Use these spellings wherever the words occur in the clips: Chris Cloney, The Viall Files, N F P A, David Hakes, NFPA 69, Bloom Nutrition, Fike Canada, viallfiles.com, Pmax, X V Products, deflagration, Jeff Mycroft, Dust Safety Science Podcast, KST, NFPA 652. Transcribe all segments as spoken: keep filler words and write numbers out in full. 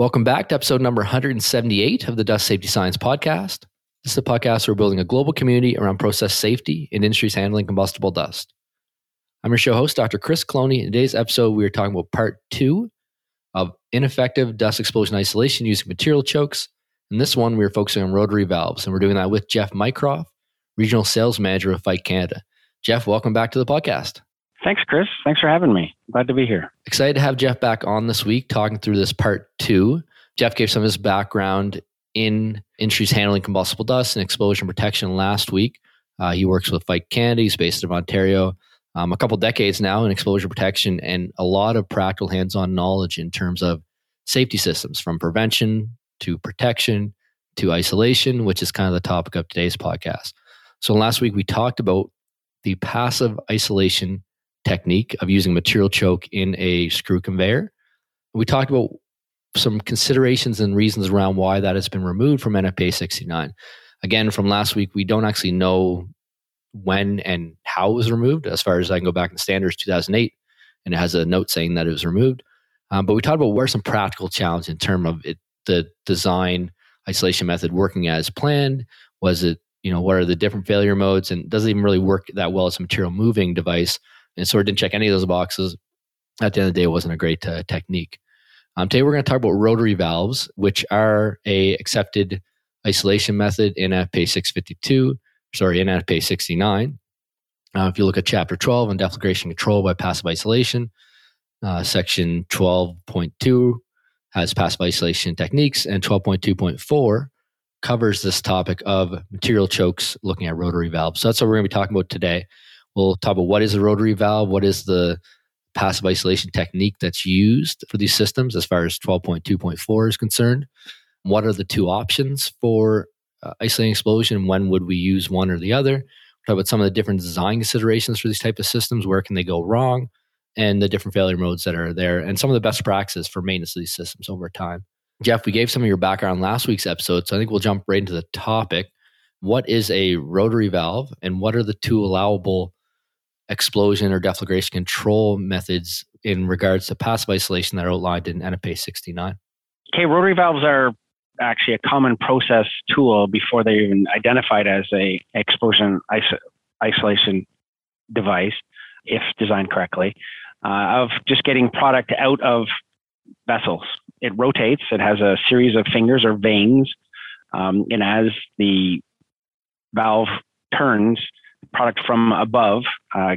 Welcome back to episode number one hundred seventy-eight of the Dust Safety Science Podcast. This is a podcast where we're building a global community around process safety and industries handling combustible dust. I'm your show host, Doctor Chris Cloney. In today's episode, we are talking about part two of ineffective dust explosion isolation using material chokes. In this one, we are focusing on rotary valves, and we're doing that with Jeff Mycroft, Regional Sales Manager of Fike Canada. Jeff, welcome back to the podcast. Thanks, Chris. Thanks for having me. Glad to be here. Excited to have Jeff back on this week, talking through this part two. Jeff gave some of his background in industries handling combustible dust and explosion protection last week. Uh, he works with Fike Canada. He's based in Ontario. Um, a couple decades now in explosion protection and a lot of practical hands-on knowledge in terms of safety systems, from prevention to protection to isolation, which is kind of the topic of today's podcast. So last week we talked about the passive isolation technique of using material choke in a screw conveyor. We talked about some considerations and reasons around why that has been removed from N F P A sixty-nine. Again, from last week, we don't actually know when and how it was removed. As far as I can go back in the standards, two thousand eight, and it has a note saying that it was removed. Um, but we talked about where some practical challenges in terms of it, the design isolation method working as planned. Was it, you know, what are the different failure modes? And does it even really work that well as a material moving device? And so it didn't check any of those boxes. At the end of the day, it wasn't a great uh, technique. Um, today, we're going to talk about rotary valves, which are a accepted isolation method in N F P A six fifty-two, sorry, in N F P A sixty-nine. Uh, if you look at Chapter twelve on deflagration control by passive isolation, uh, Section twelve point two has passive isolation techniques, and twelve point two point four covers this topic of material chokes looking at rotary valves. So that's what we're going to be talking about today. We'll talk about what is a rotary valve, what is the passive isolation technique that's used for these systems as far as twelve point two point four is concerned. What are the two options for uh, isolating explosion, and when would we use one or the other? We'll talk about some of the different design considerations for these type of systems, where can they go wrong, and the different failure modes that are there, and some of the best practices for maintenance of these systems over time. Jeff, we gave some of your background last week's episode, so I think we'll jump right into the topic. What is a rotary valve, and what are the two allowable explosion or deflagration control methods in regards to passive isolation that are outlined in N F P A sixty-nine? Okay, rotary valves are actually a common process tool before they even identified as a explosion iso- isolation device, if designed correctly, uh, of just getting product out of vessels. It rotates. It has a series of fingers or vanes, um, and as the valve turns, product from above uh,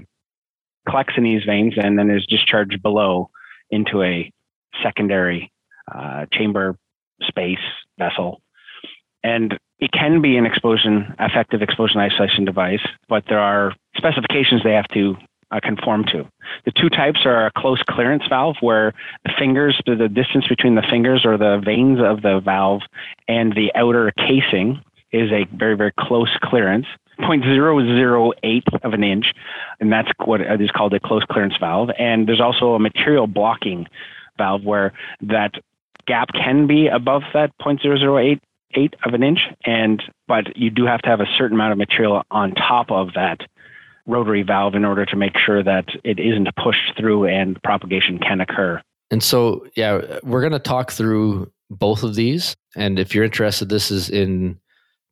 collects in these vanes and then is discharged below into a secondary uh, chamber space vessel. And it can be an explosion, effective explosion isolation device, but there are specifications they have to uh, conform to. The two types are a close clearance valve, where the fingers, the distance between the fingers or the vanes of the valve and the outer casing is a very, very close clearance. zero point zero zero eight of an inch, and that's what is called a close clearance valve. And there's also a material blocking valve, where that gap can be above that zero point zero zero eight of an inch, and but you do have to have a certain amount of material on top of that rotary valve in order to make sure that it isn't pushed through and propagation can occur. And so, yeah, we're going to talk through both of these. And if you're interested, this is in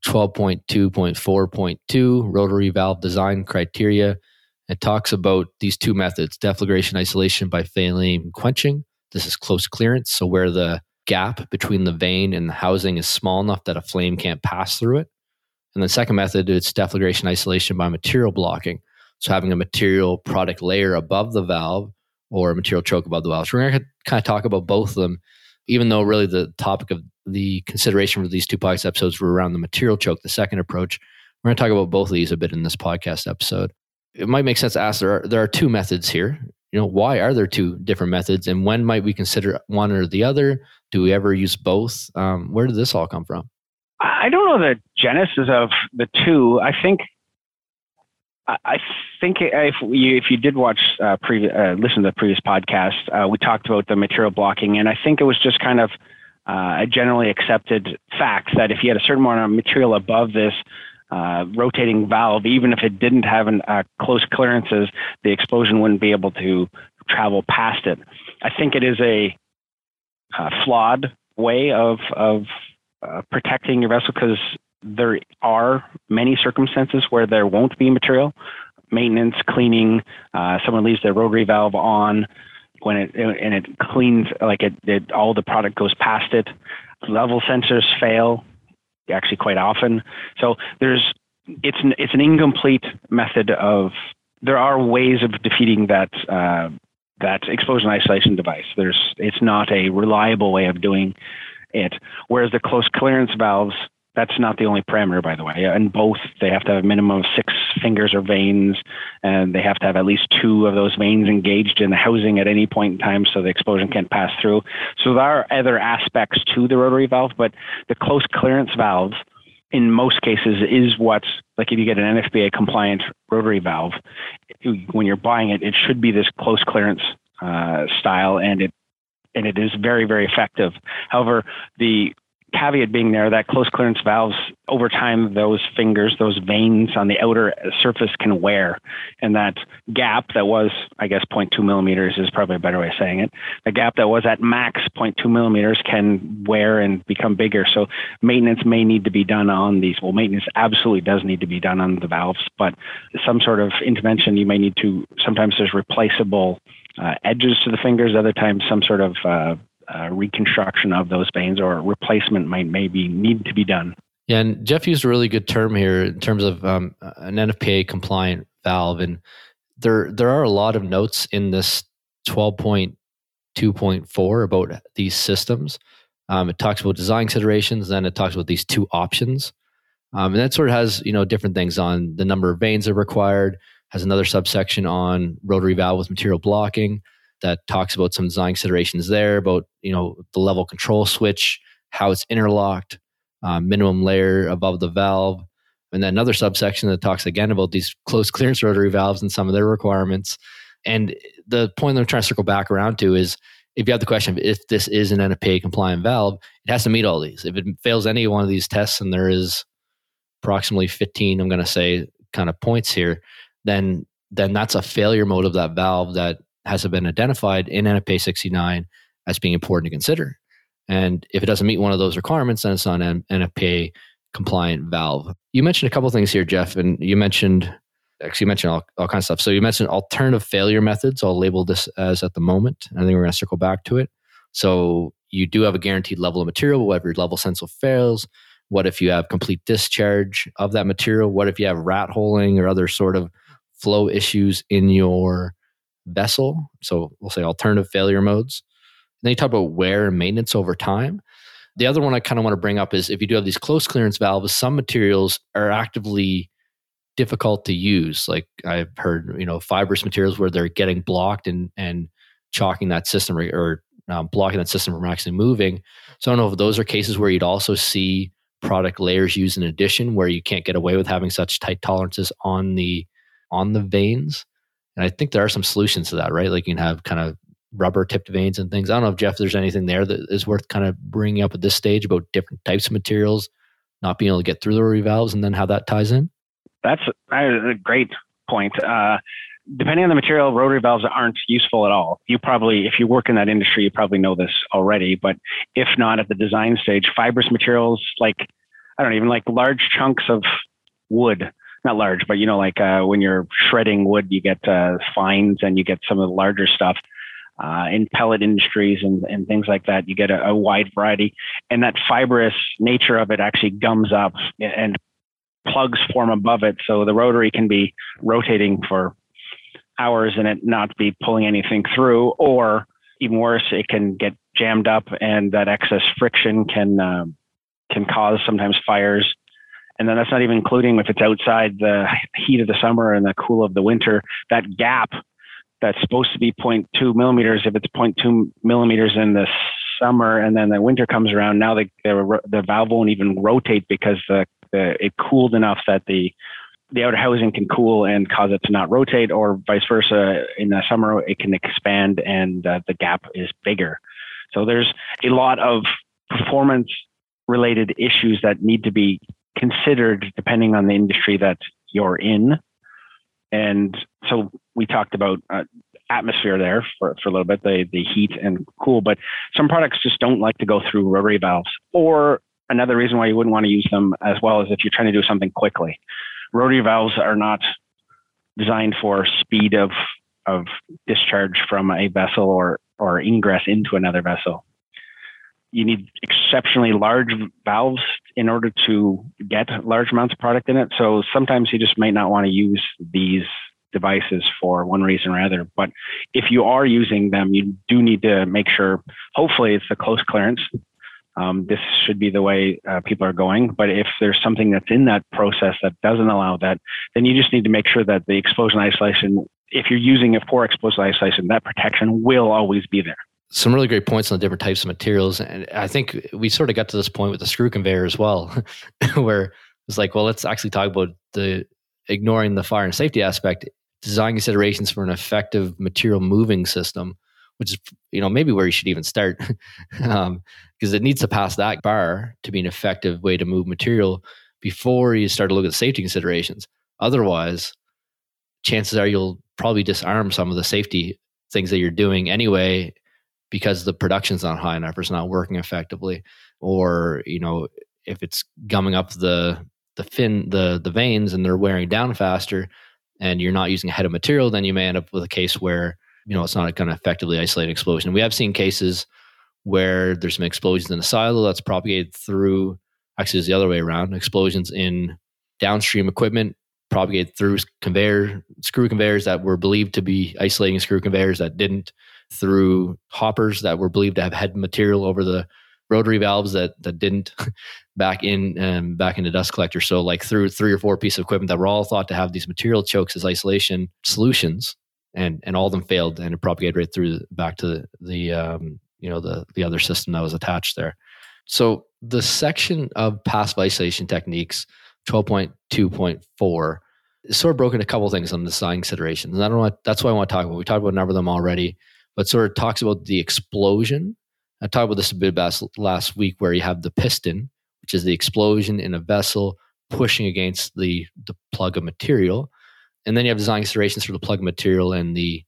twelve point two point four point two, rotary valve design criteria. It talks about these two methods: deflagration isolation by flame quenching. This is close clearance, so where the gap between the vane and the housing is small enough that a flame can't pass through it. And the second method is deflagration isolation by material blocking, so having a material product layer above the valve or a material choke above the valve. So we're going to kind of talk about both of them, even though really the topic of the consideration for these two podcast episodes were around the material choke, the second approach. We're going to talk about both of these a bit in this podcast episode. It might make sense to ask, there are, there are two methods here. You know, why are there two different methods, and when might we consider one or the other? Do we ever use both? Um, where did this all come from? I don't know the genesis of the two. I think, I think if you if you did watch, uh, previ- uh, listen to the previous podcast, uh, we talked about the material blocking, and I think it was just kind of Uh, a generally accepted fact that if you had a certain amount of material above this uh, rotating valve, even if it didn't have an, uh, close clearances, the explosion wouldn't be able to travel past it. I think it is a uh, flawed way of of uh, protecting your vessel, because there are many circumstances where there won't be material maintenance, cleaning. Uh, someone leaves their rotary valve on when it and it cleans, like it, it all the product goes past it. Level sensors fail actually quite often. So there's it's an, it's an incomplete method of. There are ways of defeating that uh, that explosion isolation device. There's it's not a reliable way of doing it. Whereas the close clearance valves, that's not the only parameter, by the way. And both, they have to have a minimum of six fingers or veins, and they have to have at least two of those veins engaged in the housing at any point in time so the explosion can't pass through. So there are other aspects to the rotary valve, but the close clearance valves, in most cases, is what's, like if you get an N F P A compliant rotary valve, when you're buying it, it should be this close clearance uh, style, and it and it is very, very effective. However, the caveat being there that close clearance valves, over time, those fingers, those veins on the outer surface can wear, and that gap that was, I guess, zero point two millimeters is probably a better way of saying it. The gap that was at max zero point two millimeters can wear and become bigger. So maintenance may need to be done on these. Well, maintenance absolutely does need to be done on the valves, but some sort of intervention you may need to. Sometimes there's replaceable uh, edges to the fingers. Other times, some sort of uh, Uh, reconstruction of those veins or replacement might maybe need to be done. Yeah, and Jeff used a really good term here in terms of um, an N F P A compliant valve, and there there are a lot of notes in this twelve point two point four about these systems. Um, it talks about design considerations, then it talks about these two options, um, and that sort of has you know different things on the number of veins that are required. Has another subsection on rotary valve with material blocking that talks about some design considerations there about, you know, the level control switch, how it's interlocked, uh, minimum layer above the valve. And then another subsection that talks again about these close clearance rotary valves and some of their requirements. And the point that I'm trying to circle back around to is, if you have the question of if this is an N F P A compliant valve, it has to meet all these. If it fails any one of these tests, and there is approximately fifteen, I'm going to say, kind of points here, then then that's a failure mode of that valve that has been identified in N F P A sixty-nine as being important to consider. And if it doesn't meet one of those requirements, then it's not an N F P A compliant valve. You mentioned a couple of things here, Jeff, and you mentioned, actually you mentioned all, all kinds of stuff. So you mentioned alternative failure methods. I'll label this as at the moment. I think we're going to circle back to it. So you do have a guaranteed level of material. What if your level sensor fails? What if you have complete discharge of that material? What if you have rat holing or other sort of flow issues in your vessel? So we'll say alternative failure modes. And then you talk about wear and maintenance over time. The other one I kind of want to bring up is, if you do have these close clearance valves, some materials are actively difficult to use. Like I've heard, you know, fibrous materials where they're getting blocked and and chalking that system or, or um, blocking that system from actually moving. So I don't know if those are cases where you'd also see product layers used in addition, where you can't get away with having such tight tolerances on the on the veins. And I think there are some solutions to that, right? Like you can have kind of rubber tipped veins and things. I don't know if, Jeff, there's anything there that is worth kind of bringing up at this stage about different types of materials not being able to get through the rotary valves, and then how that ties in. That's a great point. Uh, depending on the material, rotary valves aren't useful at all. You probably, if you work in that industry, you probably know this already. But if not, at the design stage, fibrous materials, like, I don't even like large chunks of wood. Not large, but you know, like uh, when you're shredding wood, you get uh, fines, and you get some of the larger stuff uh, in pellet industries and, and things like that. You get a, a wide variety, and that fibrous nature of it actually gums up, and plugs form above it. So the rotary can be rotating for hours and it not be pulling anything through, or even worse, it can get jammed up, and that excess friction can uh, can cause sometimes fires. And then that's not even including if it's outside the heat of the summer and the cool of the winter, that gap that's supposed to be zero point two millimeters. If it's zero point two millimeters in the summer and then the winter comes around, now the the, the valve won't even rotate because the, the it cooled enough that the the outer housing can cool and cause it to not rotate, or vice versa. In the summer, it can expand and uh, the gap is bigger. So there's a lot of performance related issues that need to be considered depending on the industry that you're in. And so we talked about uh, atmosphere there for, for a little bit, the, the heat and cool, but some products just don't like to go through rotary valves. Or another reason why you wouldn't want to use them as well is if you're trying to do something quickly. Rotary valves are not designed for speed of of discharge from a vessel or or ingress into another vessel. You need exceptionally large valves in order to get large amounts of product in it. So sometimes you just might not want to use these devices for one reason or another. But if you are using them, you do need to make sure, hopefully it's the close clearance. Um, this should be the way uh, people are going. But if there's something that's in that process that doesn't allow that, then you just need to make sure that the explosion isolation, if you're using a poor explosion isolation, that protection will always be there. Some really great points on the different types of materials. And I think we sort of got to this point with the screw conveyor as well, where it's like, well, let's actually talk about the ignoring the fire and safety aspect, design considerations for an effective material moving system, which is, you know, maybe where you should even start, because um, it needs to pass that bar to be an effective way to move material before you start to look at the safety considerations. Otherwise, chances are you'll probably disarm some of the safety things that you're doing anyway, because the production's not high enough, or it's not working effectively, or, you know, if it's gumming up the the fin the the vanes and they're wearing down faster, and you're not using a head of material, then you may end up with a case where, you know, it's not going to effectively isolate an explosion. We have seen cases where there's some explosions in a silo that's propagated through. Actually, it's the other way around. Explosions in downstream equipment propagated through conveyor screw conveyors that were believed to be isolating screw conveyors that didn't, through hoppers that were believed to have head material over the rotary valves that that didn't, back in um, back into dust collector. So like through three or four pieces of equipment that were all thought to have these material chokes as isolation solutions, and and all of them failed, and it propagated right through back to the, the um, you know the the other system that was attached there. So the section of passive isolation techniques, twelve point two point four, is sort of broken into a couple of things on design considerations, and I don't want that's what I want to talk about. We talked about a number of them already, but sort of talks about the explosion. I talked about this a bit last week, where you have the piston, which is the explosion in a vessel pushing against the, the plug of material. And then you have design considerations for the plug of material and the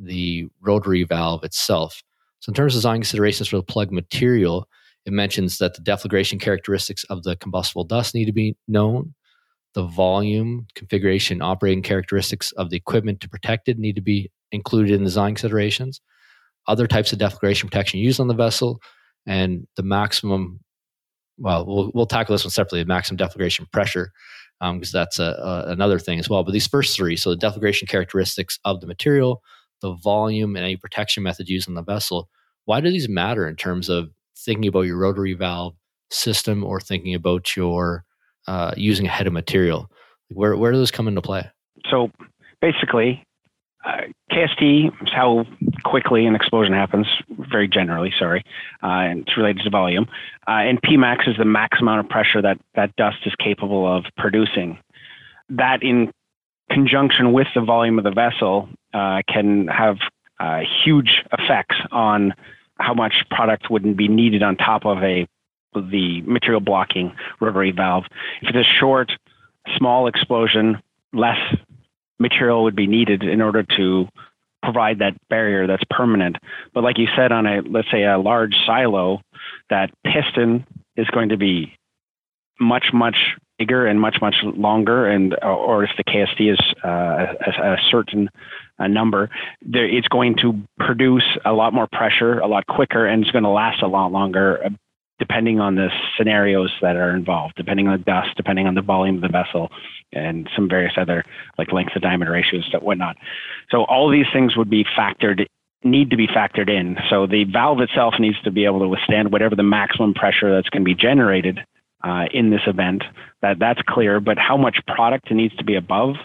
the rotary valve itself. So in terms of design considerations for the plug material, it mentions that the deflagration characteristics of the combustible dust need to be known. The volume, configuration, operating characteristics of the equipment to protect it need to be included in design considerations, other types of deflagration protection used on the vessel, and the maximum, well, we'll, we'll tackle this one separately, the maximum deflagration pressure, because um, that's a, a, another thing as well. But these first three, so the deflagration characteristics of the material, the volume, and any protection method used on the vessel, why do these matter in terms of thinking about your rotary valve system or thinking about your uh, using a head of material? Where, where do those come into play? So basically, Uh, K S T is how quickly an explosion happens, very generally, sorry, uh, and it's related to volume. Uh, and Pmax is the max amount of pressure that, that dust is capable of producing. That, in conjunction with the volume of the vessel, uh, can have uh, huge effects on how much product would be needed on top of a the material blocking rotary valve. If it's a short, small explosion, less material would be needed in order to provide that barrier that's permanent. But like you said, on a, let's say a large silo, that piston is going to be much, much bigger and much, much longer. And, or if the K S T is uh, a, a certain uh, number, there, it's going to produce a lot more pressure, a lot quicker, and it's going to last a lot longer, depending on the scenarios that are involved, depending on the dust, depending on the volume of the vessel, and some various other like length to diameter ratios and whatnot. So all these things would be factored, need to be factored in. So the valve itself needs to be able to withstand whatever the maximum pressure that's going to be generated uh, in this event. That that's clear, but how much product needs to be above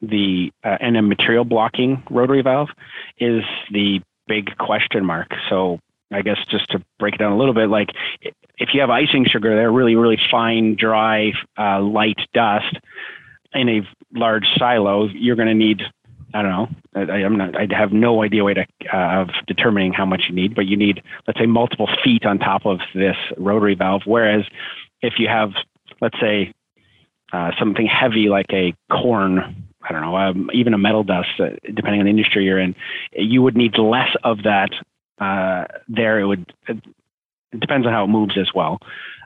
the uh, and a material blocking rotary valve is the big question mark. So I guess just to break it down a little bit, like if you have icing sugar there, really, really fine, dry, uh, light dust in a large silo, you're going to need, I don't know, I, I'm not, I have no idea way to, uh, of determining how much you need, but you need, let's say, multiple feet on top of this rotary valve. Whereas if you have, let's say, uh, something heavy like a corn I don't know, um, even a metal dust, uh, depending on the industry you're in, you would need less of that uh, there. It would, it depends on how it moves as well.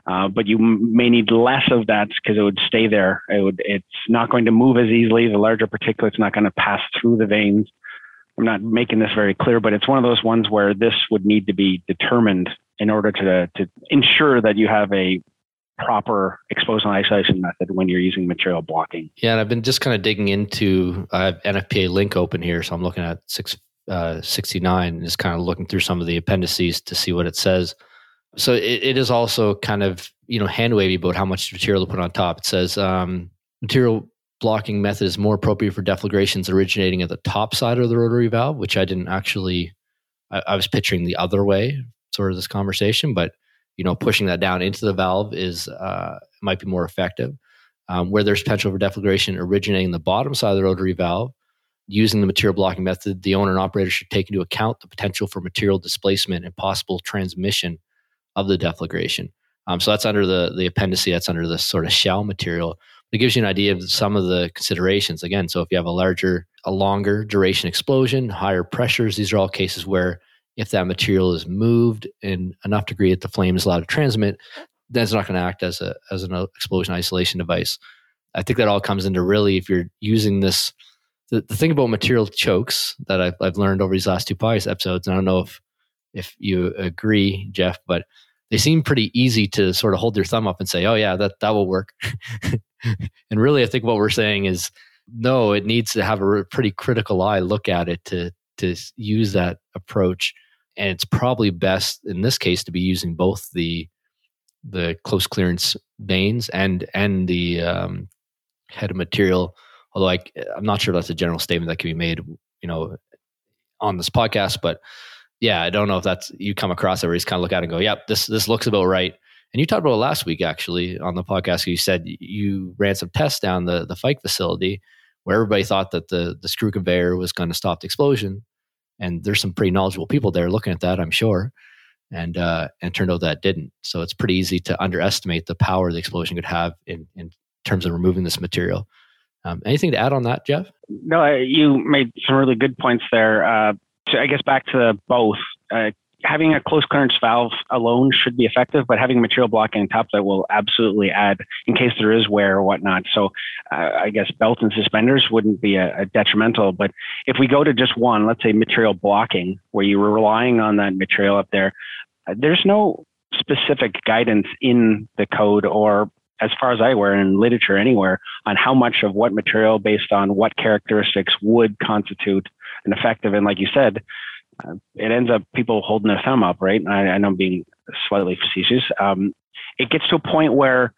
Uh, but you m- may need less of that because it would stay there. It would, it's not going to move as easily. The larger particulate's not going to pass through the veins. I'm not making this very clear, but it's one of those ones where this would need to be determined in order to, to ensure that you have a proper exposure and isolation method when you're using material blocking. Yeah, and I've been just kind of digging into, I have N F P A link open here, so I'm looking at six, uh, sixty-nine and just kind of looking through some of the appendices to see what it says. So it, it is also kind of, you know, hand wavy about how much material to put on top. It says um, material blocking method is more appropriate for deflagrations originating at the top side of the rotary valve, which I didn't actually, I, I was picturing the other way, sort of this conversation, but, you know, pushing that down into the valve is, uh, might be more effective. Um, where there's potential for deflagration originating in the bottom side of the rotary valve, using the material blocking method, the owner and operator should take into account the potential for material displacement and possible transmission of the deflagration. Um, so that's under the the appendice, that's under the sort of shell material. It gives you an idea of some of the considerations. Again, so if you have a larger, a longer duration explosion, higher pressures, these are all cases where if that material is moved in enough degree that the flame is allowed to transmit, then it's not going to act as a as an explosion isolation device. I think that all comes into really, if you're using this, the, the thing about material chokes that I've, I've learned over these last two podcast episodes, and I don't know if if you agree, Jeff, but they seem pretty easy to sort of hold your thumb up and say, oh yeah, that, that will work. And really, I think what we're saying is, no, it needs to have a pretty critical eye look at it to to use that approach. And it's probably best in this case to be using both the the close clearance veins and and the um, head of material. Although I, I'm not sure that's a general statement that can be made, you know, on this podcast, but yeah, I don't know if that's, you come across it where you just kind of look at it and go, yep, this this looks about right. And you talked about it last week, actually, on the podcast. You said you ran some tests down the, the Fike facility where everybody thought that the, the screw conveyor was going to stop the explosion. And there's some pretty knowledgeable people there looking at that, I'm sure. And uh, and it turned out that didn't. So it's pretty easy to underestimate the power the explosion could have in, in terms of removing this material. Um, anything to add on that, Jeff? No, you made some really good points there. Uh, so I guess back to both. Uh, Having a close clearance valve alone should be effective, but having material blocking on top of that will absolutely add in case there is wear or whatnot. So uh, I guess belt and suspenders wouldn't be a, a detrimental, but if we go to just one, let's say material blocking, where you were relying on that material up there, uh, there's no specific guidance in the code or as far as I were in literature anywhere on how much of what material based on what characteristics would constitute an effective. And like you said, Uh, it ends up people holding their thumb up, right? I, I know I'm being slightly facetious. Um, it gets to a point where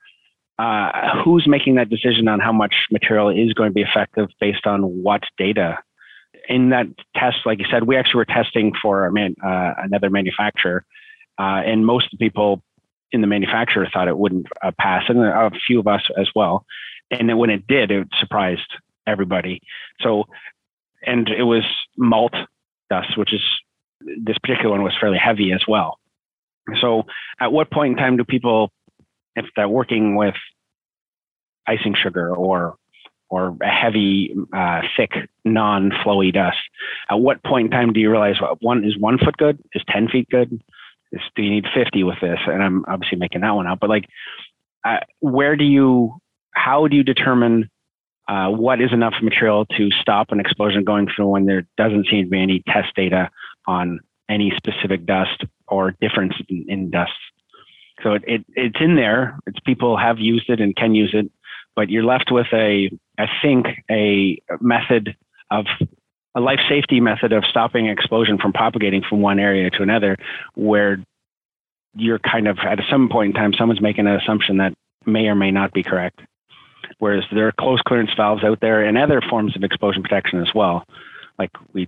uh, who's making that decision on how much material is going to be effective based on what data? In that test, like you said, we actually were testing for a man, uh, another manufacturer, uh, and most of the people in the manufacturer thought it wouldn't uh, pass, and a few of us as well. And then when it did, it surprised everybody. So, and it was malt dust, which is, this particular one was fairly heavy as well. So at what point in time do people, if they're working with icing sugar or or a heavy, uh, thick, non-flowy dust, at what point in time do you realize, well, one is one foot good? Is ten feet good? Is, do you need fifty with this? And I'm obviously making that one out, but like, uh, where do you, how do you determine Uh, what is enough material to stop an explosion going through when there doesn't seem to be any test data on any specific dust or difference in, in dust? So it, it it's in there. It's people have used it and can use it, but you're left with a, I think, a method of a life safety method of stopping explosion from propagating from one area to another, where you're kind of at some point in time, someone's making an assumption that may or may not be correct. Whereas there are close clearance valves out there and other forms of explosion protection as well. Like we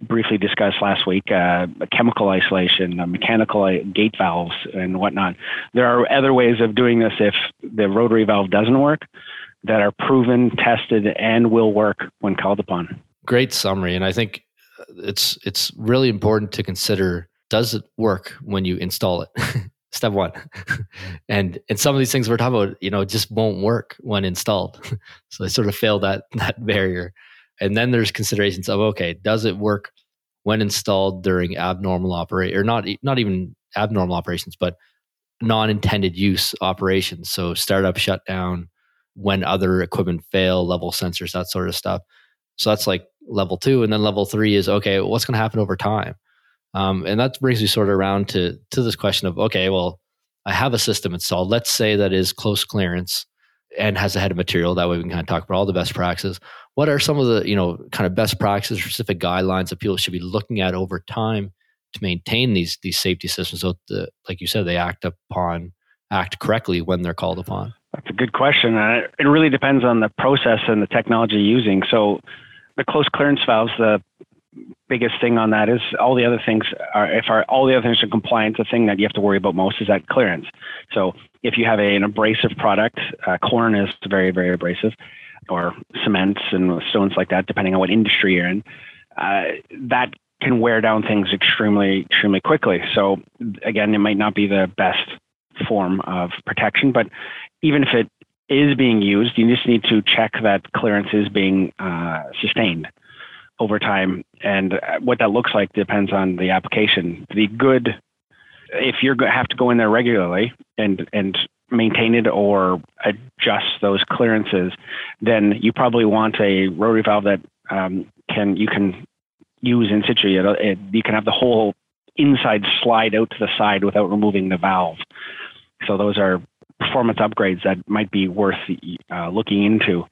briefly discussed last week, uh, chemical isolation, uh, mechanical gate valves and whatnot. There are other ways of doing this if the rotary valve doesn't work that are proven, tested, and will work when called upon. Great summary. And I think it's it's really important to consider, does it work when you install it? step one. and and some of these things we're talking about, you know, just won't work when installed. So they sort of fail that that barrier. And then there's considerations of, okay, does it work when installed during abnormal operation, or not not even abnormal operations, but non-intended use operations? So startup, shutdown, when other equipment fail, level sensors, that sort of stuff. So that's like level two. And then level three is, okay, what's going to happen over time? Um, and that brings me sort of around to, to this question of, okay, well, I have a system installed. Let's say that is close clearance and has a head of material. That way we can kind of talk about all the best practices. What are some of the, you know, kind of best practices, specific guidelines that people should be looking at over time to maintain these these safety systems so that, like you said, they act upon, act correctly when they're called upon? That's a good question. Uh, it really depends on the process and the technology you're using. So the close clearance valves, the biggest thing on that is all the other things are, if our, all the other things are compliant, the thing that you have to worry about most is that clearance. So if you have a, an abrasive product, uh, corn is very, very abrasive, or cements and stones like that, depending on what industry you're in, uh, that can wear down things extremely, extremely quickly. So again, it might not be the best form of protection, but even if it is being used, you just need to check that clearance is being uh, sustained over time. And what that looks like depends on the application. The good, if you're going to have to go in there regularly and, and maintain it or adjust those clearances, then you probably want a rotary valve that um, can you can use in situ. It, it, you can have the whole inside slide out to the side without removing the valve. So those are performance upgrades that might be worth uh, looking into.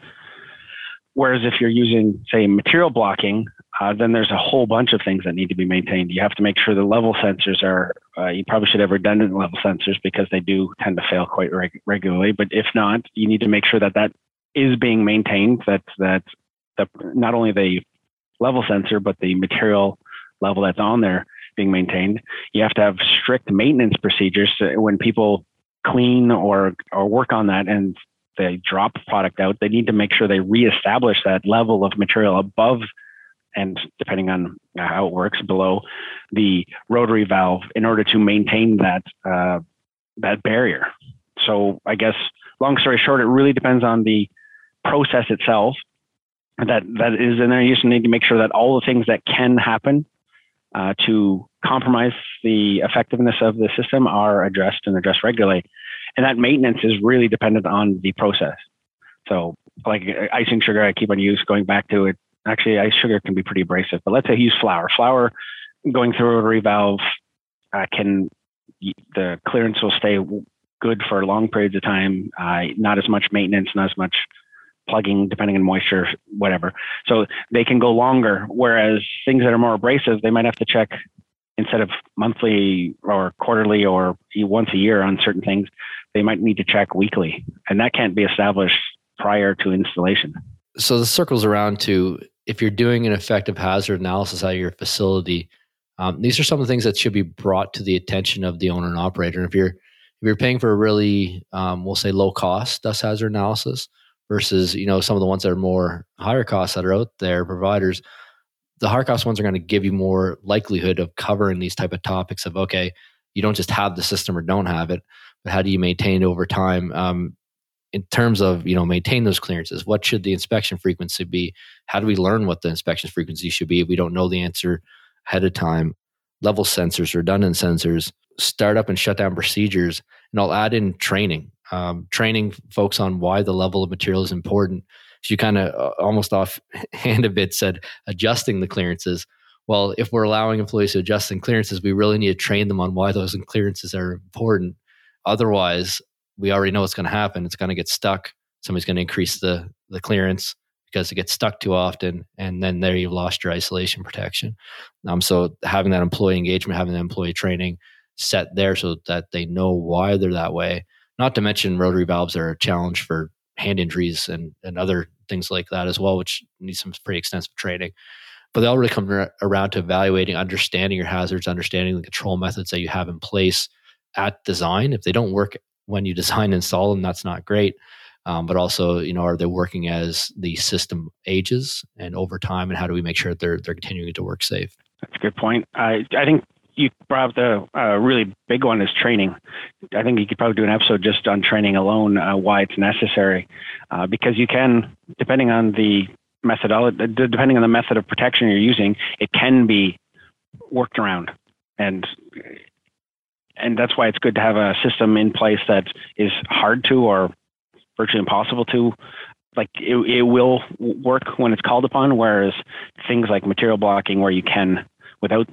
Whereas if you're using, say, material blocking, uh, then there's a whole bunch of things that need to be maintained. You have to make sure the level sensors are, uh, you probably should have redundant level sensors because they do tend to fail quite reg- regularly. But if not, you need to make sure that that is being maintained, that that the, not only the level sensor, but the material level that's on there being maintained. You have to have strict maintenance procedures so when people clean or or work on that and they drop product out, they need to make sure they reestablish that level of material above and, depending on how it works, below the rotary valve in order to maintain that uh, that barrier. So I guess, long story short, it really depends on the process itself that, that is in there. You just need to make sure that all the things that can happen uh, to compromise the effectiveness of the system are addressed and addressed regularly. And that maintenance is really dependent on the process. So like icing sugar, I keep on use going back to it. Actually, ice sugar can be pretty abrasive, but let's say you use flour. Flour going through a rotary valve uh, can, the clearance will stay good for long periods of time. Uh, not as much maintenance, not as much plugging, depending on moisture, whatever. So they can go longer. Whereas things that are more abrasive, they might have to check instead of monthly or quarterly or once a year on certain things, they might need to check weekly. And that can't be established prior to installation. So this circles around to, if you're doing an effective hazard analysis out of your facility, um, these are some of the things that should be brought to the attention of the owner and operator. And if you're if you're paying for a really, um, we'll say, low cost dust hazard analysis versus, you know, some of the ones that are more higher costs that are out there, providers, the higher cost ones are going to give you more likelihood of covering these type of topics of, okay, you don't just have the system or don't have it, but how do you maintain it over time? Um, in terms of, you know, maintain those clearances, what should the inspection frequency be? How do we learn what the inspection frequency should be if we don't know the answer ahead of time? Level sensors, redundant sensors, startup and shutdown procedures, and I'll add in training. Um, training folks on why the level of material is important. You kind of almost offhand a bit said adjusting the clearances. Well, if we're allowing employees to adjust in clearances, we really need to train them on why those clearances are important. Otherwise, we already know what's going to happen. It's going to get stuck. Somebody's going to increase the, the clearance because it gets stuck too often. And then there you've lost your isolation protection. Um, so having that employee engagement, having that employee training set there so that they know why they're that way. Not to mention rotary valves are a challenge for hand injuries and, and other things like that as well, which needs some pretty extensive training. But they all really come ra- around to evaluating, understanding your hazards, understanding the control methods that you have in place at design. If they don't work when you design and install them, that's not great. Um, but also, you know, are they working as the system ages and over time, and how do we make sure that they're, they're continuing to work safe? That's a good point. I, I think you brought up the uh, really big one is training. I think you could probably do an episode just on training alone, uh, why it's necessary, uh, because you can, depending on the methodology, depending on the method of protection you're using, it can be worked around, and and that's why it's good to have a system in place that is hard to or virtually impossible to. Like it, it will work when it's called upon, whereas things like material blocking, where you can, without,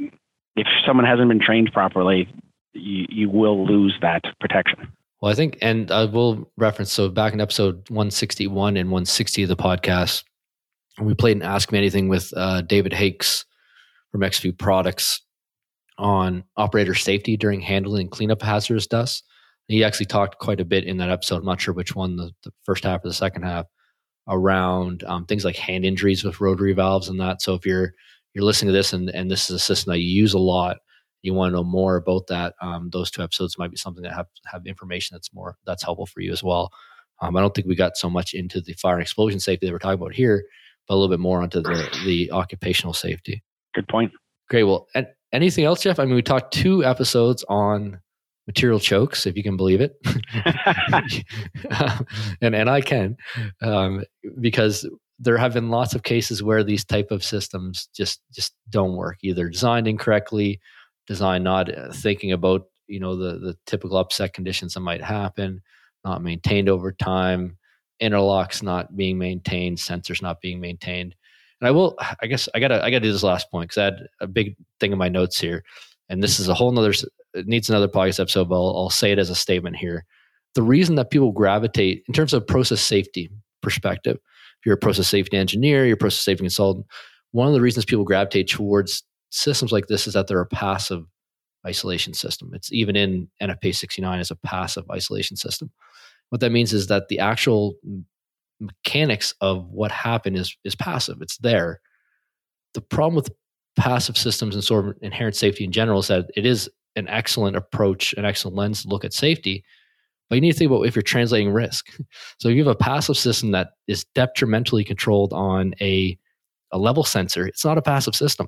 if someone hasn't been trained properly, you, you will lose that protection. Well, I think, and I will reference, so back in episode one sixty-one and one sixty of the podcast, we played an Ask Me Anything with uh, David Hakes from X V Products on operator safety during handling and cleanup hazardous dust. He actually talked quite a bit in that episode. I'm not sure which one, the, the first half or the second half, around um, things like hand injuries with rotary valves and that. So if you're you're listening to this and, and this is a system that you use a lot, you want to know more about that, um, those two episodes might be something that have, have information that's more that's helpful for you as well. Um, I don't think we got so much into the fire and explosion safety that we're talking about here, but a little bit more onto the, the occupational safety. Good point. Great. Well, and anything else, Jeff? I mean, we talked two episodes on material chokes, if you can believe it. um, and and I can, um, because there have been lots of cases where these type of systems just, just don't work, either designed incorrectly, designed not thinking about, you know, the, the typical upset conditions that might happen, not maintained over time, interlocks not being maintained, sensors not being maintained. And I will, I guess I gotta, I gotta do this last point, because I had a big thing in my notes here, and this is a whole nother, it needs another podcast episode, but I'll, I'll say it as a statement here. The reason that people gravitate in terms of process safety perspective, if you're a process safety engineer, you're a process safety consultant, one of the reasons people gravitate towards systems like this is that they're a passive isolation system. It's even in N F P A sixty-nine as a passive isolation system. What that means is that the actual mechanics of what happened is, is passive. It's there. The problem with passive systems and sort of inherent safety in general is that it is an excellent approach, an excellent lens to look at safety, but you need to think about if you're translating risk. So if you have a passive system that is detrimentally controlled on a, a level sensor, it's not a passive system.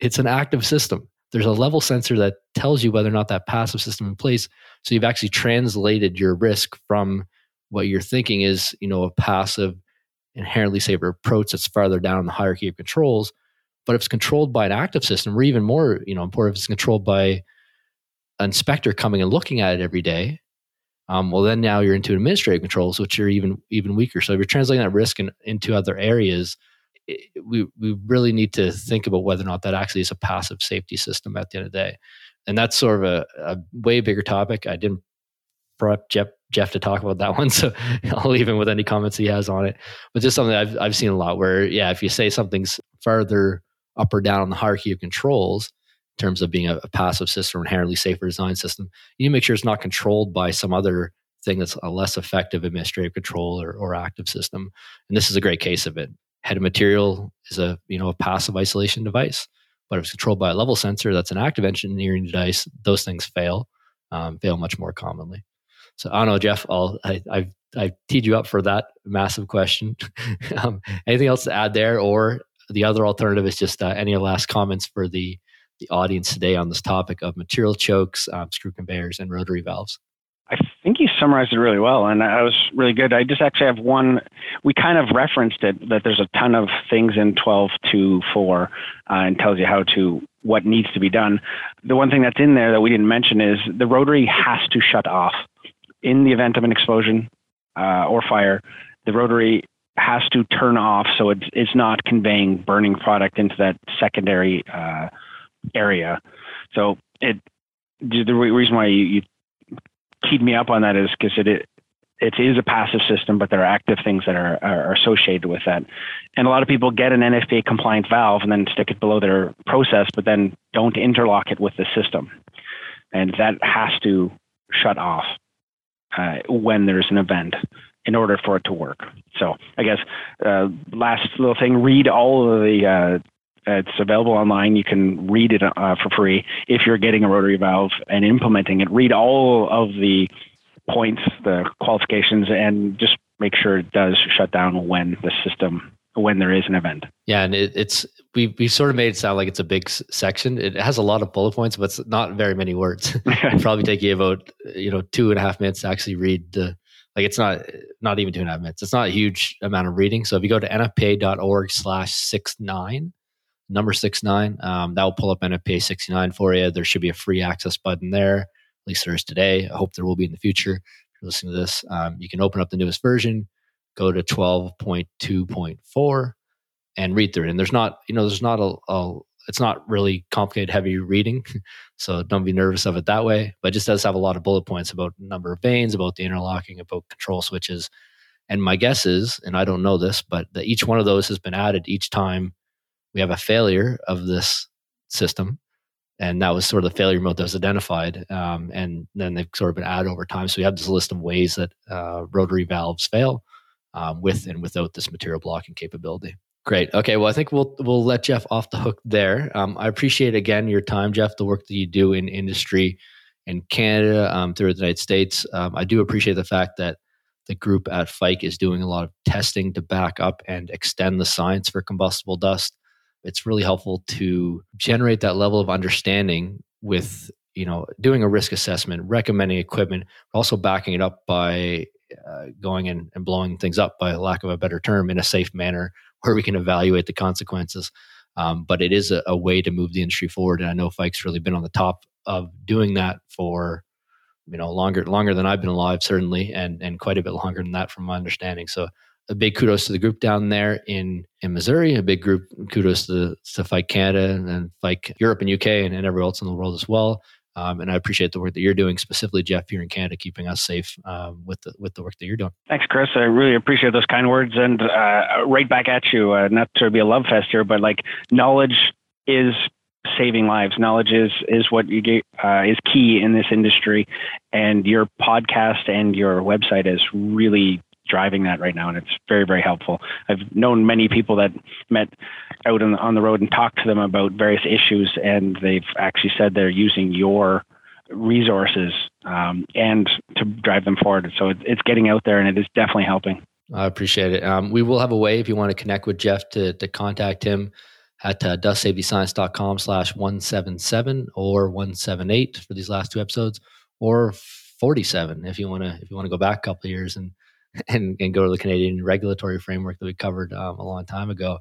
It's an active system. There's a level sensor that tells you whether or not that passive system in place. So you've actually translated your risk from what you're thinking is, you know, a passive, inherently safer approach that's farther down in the hierarchy of controls. But if it's controlled by an active system, or even more, you know, important, if it's controlled by an inspector coming and looking at it every day, um, well, then now you're into administrative controls, which are even even weaker. So if you're translating that risk in, into other areas, it, we we really need to think about whether or not that actually is a passive safety system at the end of the day. And that's sort of a, a way bigger topic. I didn't prep Jeff, Jeff to talk about that one, so I'll leave him with any comments he has on it. But just something I've I've seen a lot where, yeah, if you say something's further up or down on the hierarchy of controls in terms of being a, a passive system, inherently safer design system, you need to make sure it's not controlled by some other thing that's a less effective administrative control or, or active system. And this is a great case of it. Head of material is a, you know, a passive isolation device, but if it's controlled by a level sensor that's an active engineering device, those things fail, um, fail much more commonly. So I don't know, Jeff, I'll, I, I've I teed you up for that massive question. um, anything else to add there? Or the other alternative is just uh, any last comments for the, the audience today on this topic of material chokes, um, screw conveyors, and rotary valves. I think you summarized it really well, and I was really good. I just actually have one. We kind of referenced it, that there's a ton of things in twelve two four uh, and tells you how to, what needs to be done. The one thing that's in there that we didn't mention is the rotary has to shut off. In the event of an explosion uh, or fire, the rotary has to turn off, so it's it's not conveying burning product into that secondary uh, area. So it the re- reason why you, you keyed me up on that is because it, it it is a passive system, but there are active things that are, are associated with that. And a lot of people get an N F P A compliant valve and then stick it below their process, but then don't interlock it with the system, and that has to shut off uh, when there's an event, in order for it to work. So I guess uh, last little thing, read all of the, uh, it's available online. You can read it uh, for free. If you're getting a rotary valve and implementing it, read all of the points, the qualifications, and just make sure it does shut down when the system when there is an event. Yeah, and it, it's we we sort of made it sound like it's a big s- section. It has a lot of bullet points, but it's not very many words. It'll probably take you about you know two and a half minutes to actually read the. Like it's not not even two and a half minutes. It's not a huge amount of reading. So if you go to N F P A dot org slash sixty-nine, number sixty-nine, um, that will pull up N F P A sixty-nine for you. There should be a free access button there. At least there is today. I hope there will be in the future. If you're listening to this, um, you can open up the newest version, go to twelve point two point four, and read through it. And there's not, you know, there's not a, a it's not really complicated, heavy reading. So don't be nervous of it that way. But it just does have a lot of bullet points about number of vanes, about the interlocking, about control switches. And my guess is, and I don't know this, but that each one of those has been added each time we have a failure of this system. And that was sort of the failure mode that was identified. Um, and then they've sort of been added over time. So we have this list of ways that uh, rotary valves fail um, with and without this material blocking capability. Great. Okay. Well, I think we'll we'll let Jeff off the hook there. Um, I appreciate, again, your time, Jeff, the work that you do in industry in Canada, um, through the United States. Um, I do appreciate the fact that the group at Fike is doing a lot of testing to back up and extend the science for combustible dust. It's really helpful to generate that level of understanding with, you know, doing a risk assessment, recommending equipment, but also backing it up by uh, going in and blowing things up, by lack of a better term, in a safe manner, where we can evaluate the consequences. Um, but it is a, a way to move the industry forward. And I know Fike's really been on the top of doing that for, you know, longer longer than I've been alive, certainly, and and quite a bit longer than that from my understanding. So a big kudos to the group down there in, in Missouri, a big group kudos to, to Fike Canada and, and Fike Europe and U K and, and everywhere else in the world as well. Um, and I appreciate the work that you're doing, specifically, Jeff, here in Canada, keeping us safe um, with the, with the work that you're doing. Thanks, Chris. I really appreciate those kind words. And uh, right back at you, uh, not to be a love fest here, but like knowledge is saving lives. Knowledge is is what you get, uh, is key in this industry. And your podcast and your website is really driving that right now, and it's very, very helpful. I've known many people that met out on the, on the road and talked to them about various issues, and they've actually said they're using your resources um, and to drive them forward. So it, it's getting out there, and it is definitely helping. I appreciate it. Um, we will have a way, if you want to connect with Jeff, to to contact him at uh, dust safety science dot com slash one seventy-seven or one seventy-eight for these last two episodes, or forty-seven if you want to if you want to go back a couple of years and And, and go to the Canadian regulatory framework that we covered um, a long time ago.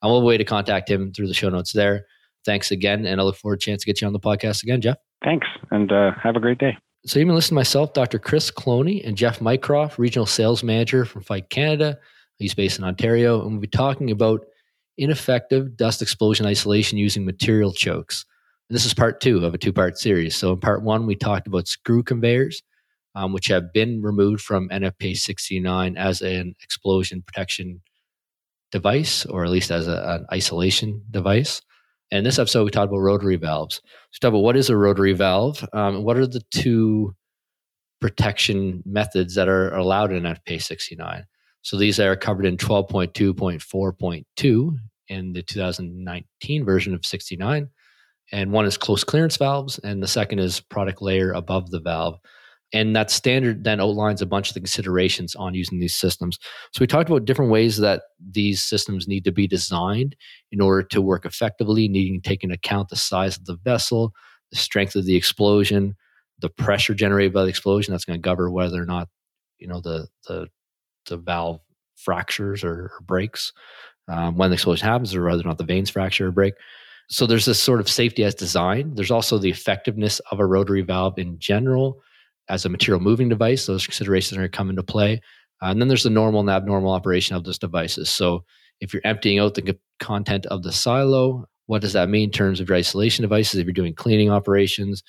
I'm all the way to contact him through the show notes there. Thanks again, and I look forward to a chance to get you on the podcast again, Jeff. Thanks, and uh, have a great day. So you've been listening to myself, Doctor Chris Cloney, and Jeff Mycroft, Regional Sales Manager from Fike Canada. He's based in Ontario, and we'll be talking about ineffective dust explosion isolation using material chokes. And this is part two of a two-part series. So in part one, we talked about screw conveyors, Um, which have been removed from N F P A sixty-nine as an explosion protection device, or at least as a, an isolation device. And in this episode, we talked about rotary valves. So, talk about what is a rotary valve? Um, what are the two protection methods that are allowed in N F P A sixty-nine? So these are covered in twelve point two point four point two in the two thousand nineteen version of sixty-nine. And one is close clearance valves, and the second is product layer above the valve. And that standard then outlines a bunch of the considerations on using these systems. So we talked about different ways that these systems need to be designed in order to work effectively, needing to take into account the size of the vessel, the strength of the explosion, the pressure generated by the explosion. That's going to govern whether or not, you know, the the, the valve fractures or, or breaks um, when the explosion happens, or whether or not the vanes fracture or break. So there's this sort of safety as designed. There's also the effectiveness of a rotary valve in general as a material moving device. Those considerations are going to come into play. Uh, and then there's the normal and abnormal operation of those devices. So if you're emptying out the c- content of the silo, what does that mean in terms of your isolation devices? If you're doing cleaning operations,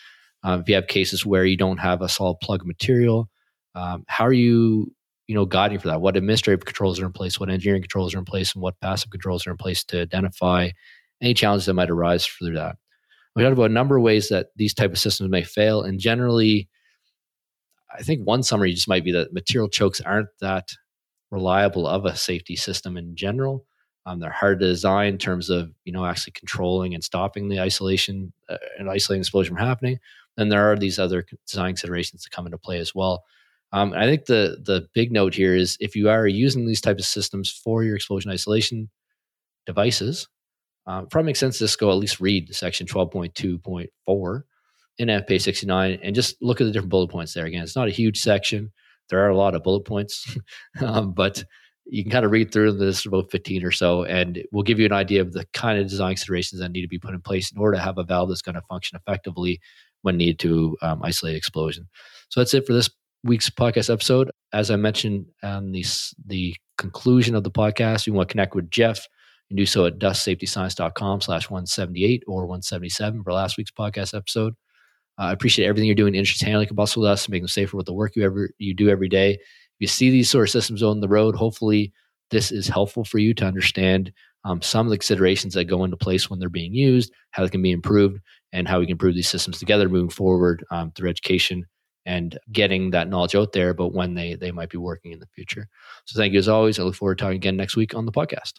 um, if you have cases where you don't have a solid plug material, um, how are you, you know, guiding for that? What administrative controls are in place? What engineering controls are in place? And what passive controls are in place to identify any challenges that might arise through that? We talked about a number of ways that these type of systems may fail, and generally, I think one summary just might be that material chokes aren't that reliable of a safety system in general. Um, they're hard to design in terms of, you know, actually controlling and stopping the isolation uh, and isolating explosion from happening. Then there are these other design considerations that come into play as well. Um, I think the the big note here is if you are using these types of systems for your explosion isolation devices, uh, it probably makes sense to just go at least read section twelve point two point four in N F P A sixty-nine and just look at the different bullet points there. Again, it's not a huge section. There are a lot of bullet points, um, but you can kind of read through this about fifteen or so, and we'll give you an idea of the kind of design considerations that need to be put in place in order to have a valve that's going to function effectively when needed to um, isolate explosion. So that's it for this week's podcast episode. As I mentioned on the, the conclusion of the podcast, if you want to connect with Jeff, you can do so at dust safety science dot com slash one seventy-eight or one seventy-seven for last week's podcast episode. Uh, I appreciate everything you're doing in industry handling combustible dust and making them safer with the work you ever you do every day. If you see these sort of systems on the road, hopefully this is helpful for you to understand um, some of the considerations that go into place when they're being used, how they can be improved, and how we can improve these systems together moving forward um, through education and getting that knowledge out there about when they, they might be working in the future. So thank you as always. I look forward to talking again next week on the podcast.